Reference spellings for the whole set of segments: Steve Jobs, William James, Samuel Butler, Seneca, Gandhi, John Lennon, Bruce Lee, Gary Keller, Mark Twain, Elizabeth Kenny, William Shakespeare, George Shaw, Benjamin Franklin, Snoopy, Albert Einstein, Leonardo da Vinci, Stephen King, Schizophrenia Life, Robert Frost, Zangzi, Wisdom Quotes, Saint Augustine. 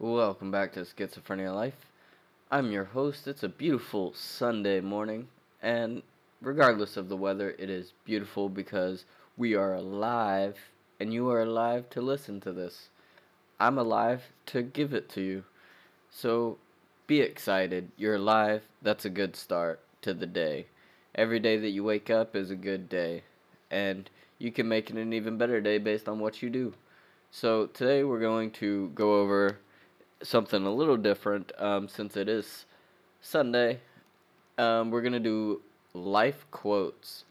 Welcome back to Schizophrenia Life. I'm your host. It's a beautiful Sunday morning, and regardless of the weather, it is beautiful because we are alive, and you are alive to listen to this. I'm alive to give it to you. So be excited. You're alive. That's a good start to the day. Every day that you wake up is a good day, and you can make it an even better day based on what you do. So today we're going to go over something a little different, since it is Sunday. We're going to do life quotes,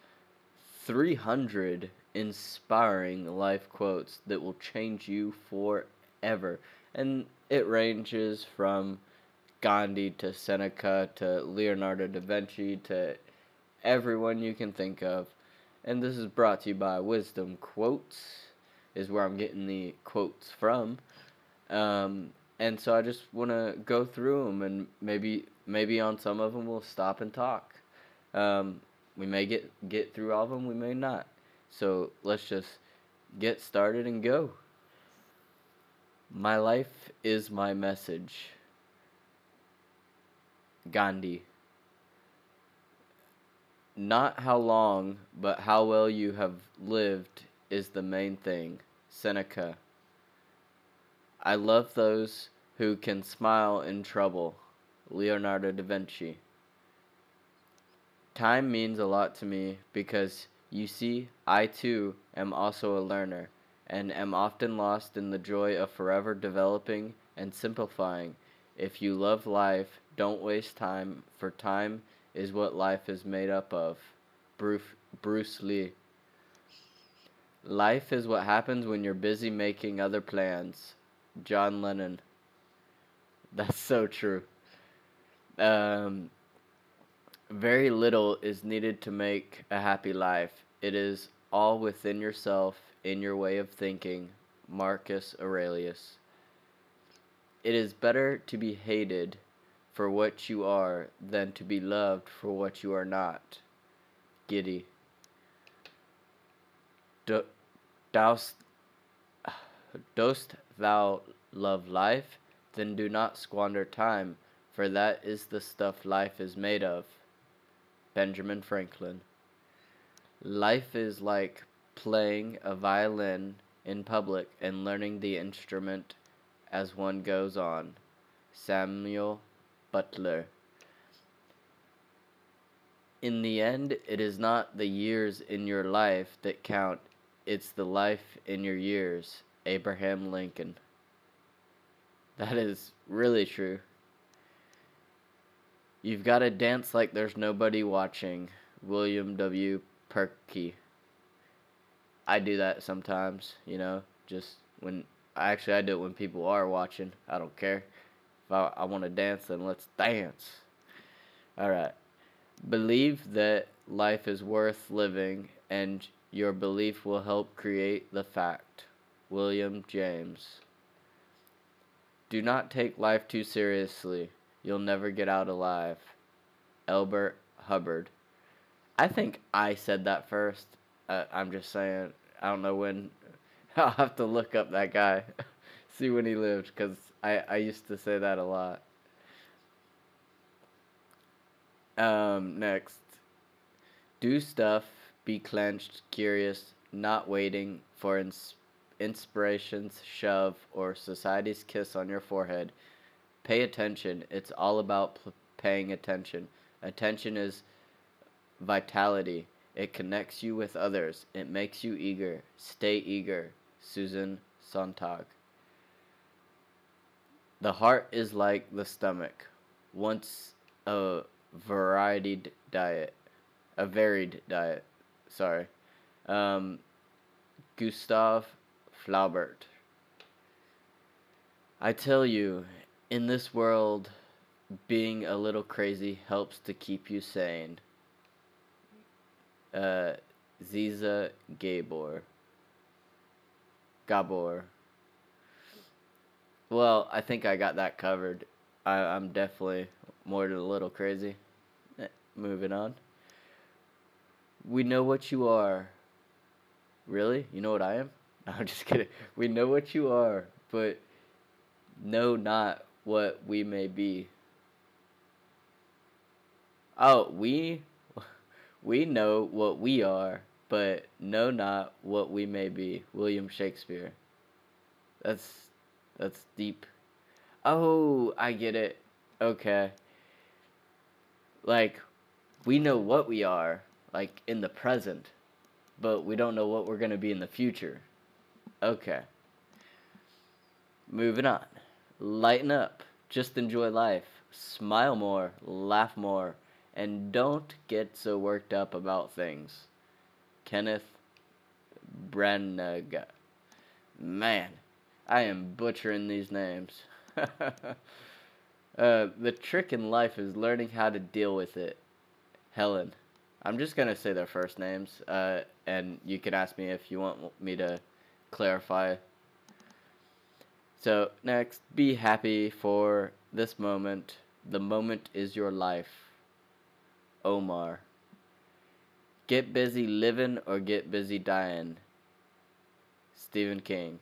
300 inspiring life quotes that will change you forever, and it ranges from Gandhi to Seneca to Leonardo da Vinci to everyone you can think of, and this is brought to you by Wisdom Quotes, is where I'm getting the quotes from, and so I just want to go through them, and maybe on some of them we'll stop and talk. We may get through all of them, we may not. So let's just get started and go. My life is my message. Gandhi. Not how long, but how well you have lived is the main thing. Seneca. I love those who can smile in trouble. Leonardo da Vinci. Time means a lot to me because, you see, I too am also a learner and am often lost in the joy of forever developing and simplifying. If you love life, don't waste time, for time is what life is made up of. Bruce Lee. Life is what happens when you're busy making other plans. John Lennon. That's so true. Very little is needed to make a happy life. It is all within yourself, in your way of thinking. Marcus Aurelius. It is better to be hated for what you are than to be loved for what you are not. Gandhi. Dost thou love life? Then do not squander time, for that is the stuff life is made of. Benjamin Franklin. Life is like playing a violin in public and learning the instrument as one goes on. Samuel Butler. In the end, it is not the years in your life that count, it's the life in your years. Abraham Lincoln. That is really true. You've got to dance like there's nobody watching. William W. Perky. I do that sometimes, just when... I do it when people are watching. I don't care. If I want to dance, then let's dance. All right. Believe that life is worth living, and your belief will help create the fact. William James. Do not take life too seriously. You'll never get out alive. Elbert Hubbard. I think I said that first. I'm just saying. I don't know when. I'll have to look up that guy. See when he lived, because I used to say that a lot. Next. Do stuff. Be clenched, curious, not waiting for inspiration's shove or society's kiss on your forehead. Pay attention. It's all about paying attention. Attention is vitality. It connects you with others. It makes you eager. Stay eager. Susan Sontag. The heart is like the stomach. Wants a varied diet. A varied diet. Sorry. Gustav Flaubert. I tell you, in this world, being a little crazy helps to keep you sane. Zsa Zsa Gabor. Well, I think I got that covered. I'm definitely more than a little crazy. Moving on. We know what you are. Really? You know what I am? No, I'm just kidding. We know what you are, but know not what we may be. Oh, we know what we are, but know not what we may be. William Shakespeare. That's deep. Oh, I get it. Okay. Like, we know what we are, like, in the present, but we don't know what we're going to be in the future. Okay. Moving on. Lighten up. Just enjoy life. Smile more. Laugh more. And don't get so worked up about things. Kenneth Branaga. Man, I am butchering these names. The trick in life is learning how to deal with it. Helen. I'm just going to say their first names. And you can ask me if you want me to clarify. So, next. Be happy for this moment. The moment is your life. Omar. Get busy living or get busy dying. Stephen King.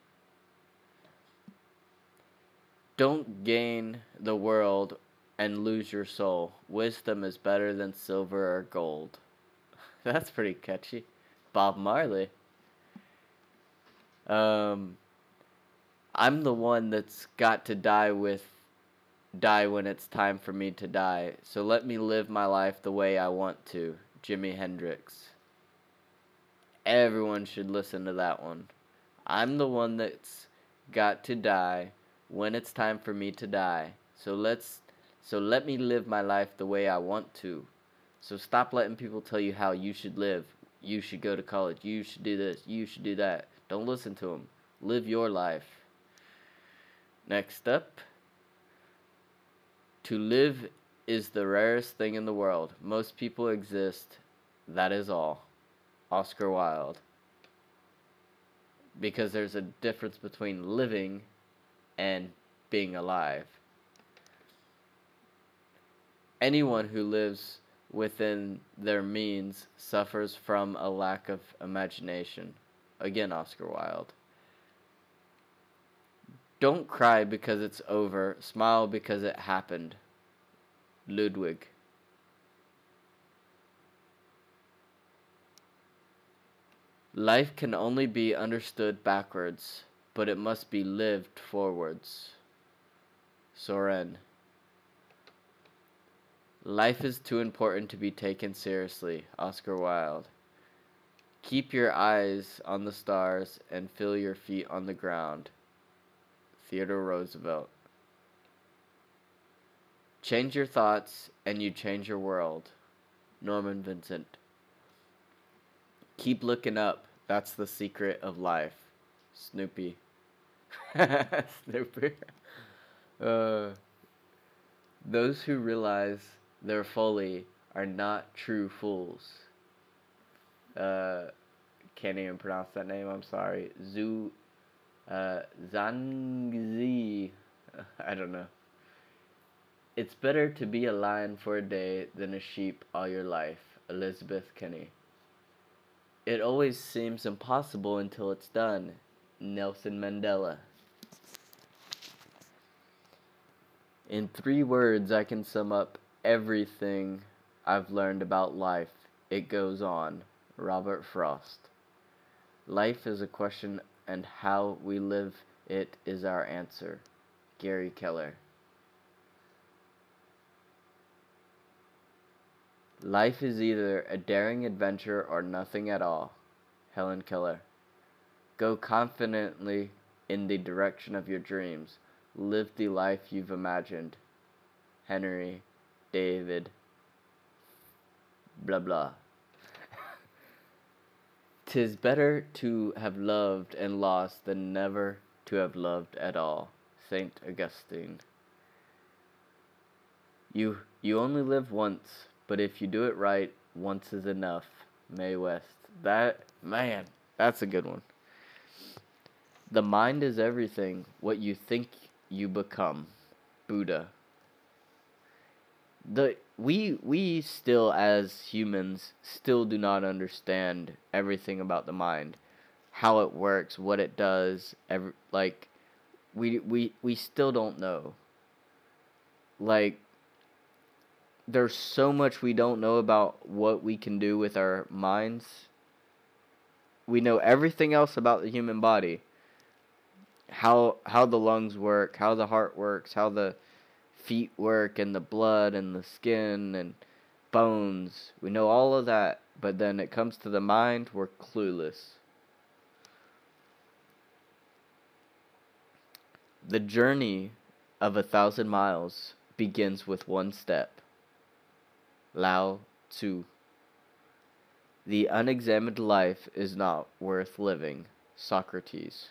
Don't gain the world and lose your soul. Wisdom is better than silver or gold. That's pretty catchy. Bob Marley. I'm the one that's got to die when it's time for me to die, so let me live my life the way I want to. Jimi Hendrix. Everyone should listen to that one. I'm the one that's got to die when it's time for me to die, so let me live my life the way I want to. So stop letting people tell you how you should live. You should go to college. You should do this. You should do that. Don't listen to them. Live your life. Next up. To live is the rarest thing in the world. Most people exist. That is all. Oscar Wilde. Because there's a difference between living and being alive. Anyone who lives within their means suffers from a lack of imagination. Again, Oscar Wilde. Don't cry because it's over. Smile because it happened. Ludwig. Life can only be understood backwards, but it must be lived forwards. Soren. Life is too important to be taken seriously. Oscar Wilde. Keep your eyes on the stars and feel your feet on the ground. Theodore Roosevelt. Change your thoughts and you change your world. Norman Vincent. Keep looking up. That's the secret of life. Snoopy. Snooper. Those who realize their folly are not true fools. Can't even pronounce that name. I'm sorry. Zangzi. I don't know. It's better to be a lion for a day than a sheep all your life. Elizabeth Kenny. It always seems impossible until it's done. Nelson Mandela. In 3 words, I can sum up everything I've learned about life. It goes on. Robert Frost. Life is a question, and how we live it is our answer. Gary Keller. Life is either a daring adventure or nothing at all. Helen Keller. Go confidently in the direction of your dreams. Live the life you've imagined. Henry David. Blah blah. 'Tis better to have loved and lost than never to have loved at all. Saint Augustine. You only live once, but if you do it right, once is enough. Mae West. That's a good one. The mind is everything. What you think you become. Buddha. We still, as humans, still do not understand everything about the mind. How it works, what it does, we still don't know. Like, there's so much we don't know about what we can do with our minds. We know everything else about the human body. How the lungs work, how the heart works, how the feet work, and the blood and the skin and bones. We know all of that, but then it comes to the mind, we're clueless. The journey of 1,000 miles begins with one step. Lao Tzu. The unexamined life is not worth living. Socrates.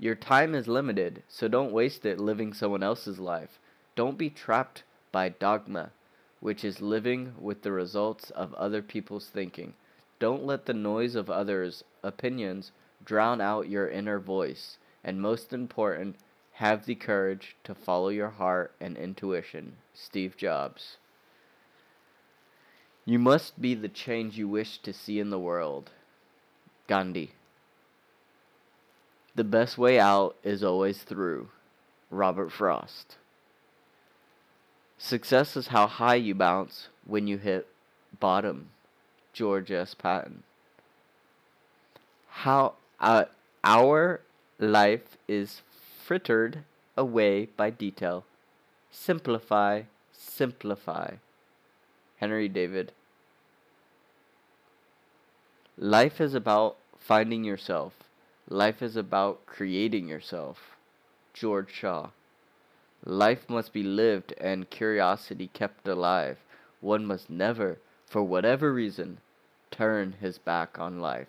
Your time is limited, so don't waste it living someone else's life. Don't be trapped by dogma, which is living with the results of other people's thinking. Don't let the noise of others' opinions drown out your inner voice. And most important, have the courage to follow your heart and intuition. Steve Jobs. You must be the change you wish to see in the world. Gandhi. The best way out is always through. Robert Frost. Success is how high you bounce when you hit bottom. George S. Patton. How our life is frittered away by detail. Simplify, simplify. Henry David. Life is about finding yourself. Life is about creating yourself. George Shaw. Life must be lived and curiosity kept alive. One must never, for whatever reason, turn his back on life.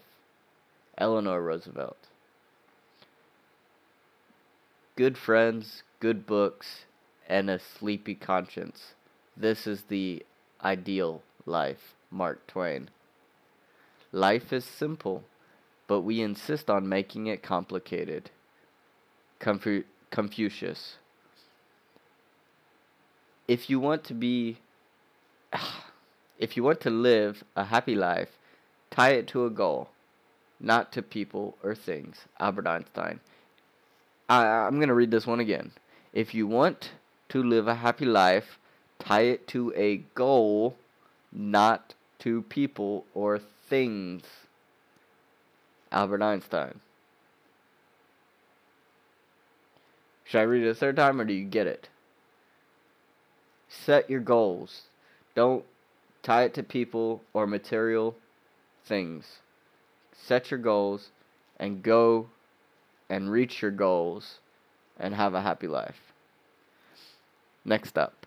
Eleanor Roosevelt. Good friends, good books, and a sleepy conscience. This is the ideal life. Mark Twain. Life is simple, but we insist on making it complicated. Confucius. If you want to live a happy life, tie it to a goal, not to people or things. Albert Einstein. I'm going to read this one again. If you want to live a happy life, tie it to a goal, not to people or things. Albert Einstein. Should I read it a third time, or do you get it? Set your goals. Don't tie it to people or material things. Set your goals and go and reach your goals and have a happy life. Next up.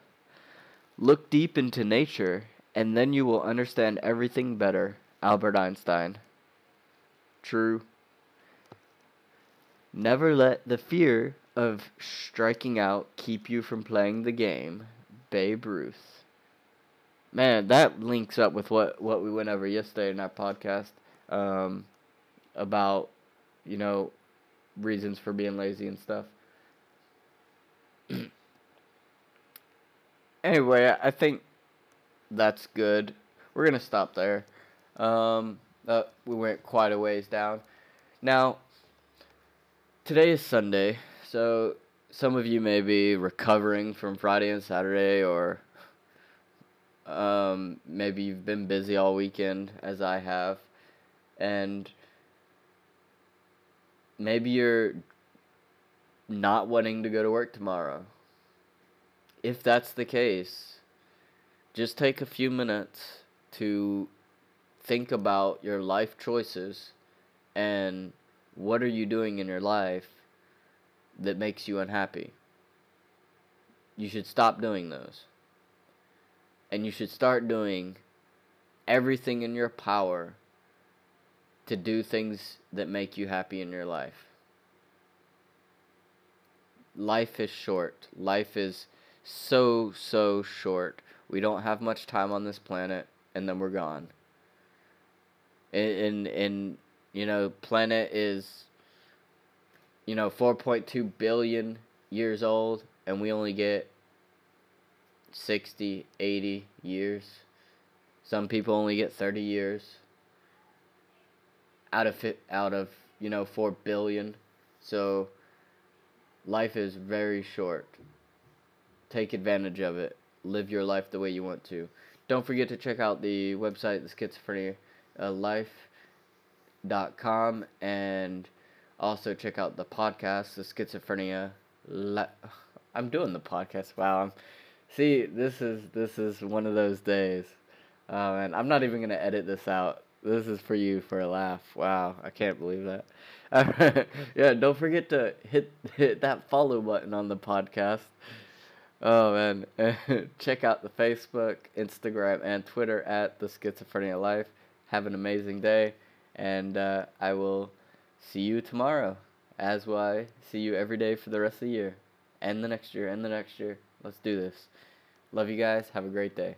Look deep into nature and then you will understand everything better. Albert Einstein. True. Never let the fear of striking out keep you from playing the game. Babe Ruth. Man, that links up with what we went over yesterday in our podcast about, reasons for being lazy and stuff. Anyway, I think that's good. We're going to stop there. We went quite a ways down. Now, today is Sunday, so some of you may be recovering from Friday and Saturday, or maybe you've been busy all weekend, as I have, and maybe you're not wanting to go to work tomorrow. If that's the case, just take a few minutes to think about your life choices and what are you doing in your life that makes you unhappy. You should stop doing those. And you should start doing everything in your power to do things that make you happy in your life. Life is short. Life is so, so short. We don't have much time on this planet, and then we're gone. And planet is, 4.2 billion years old, and we only get 60, 80 years. Some people only get 30 years. Out of you know, 4 billion. So life is very short. Take advantage of it. Live your life the way you want to. Don't forget to check out the website, the schizophrenialife.com, and also check out the podcast, the Schizophrenia Life. I'm doing the podcast. Wow. See, this is one of those days. And I'm not even going to edit this out. This is for you, for a laugh. Wow, I can't believe that. Yeah, don't forget to hit that follow button on the podcast. Oh, man. Check out the Facebook, Instagram, and Twitter at The Schizophrenia Life. Have an amazing day, and I will see you tomorrow, as will I see you every day for the rest of the year, and the next year, and the next year. Let's do this. Love you guys. Have a great day.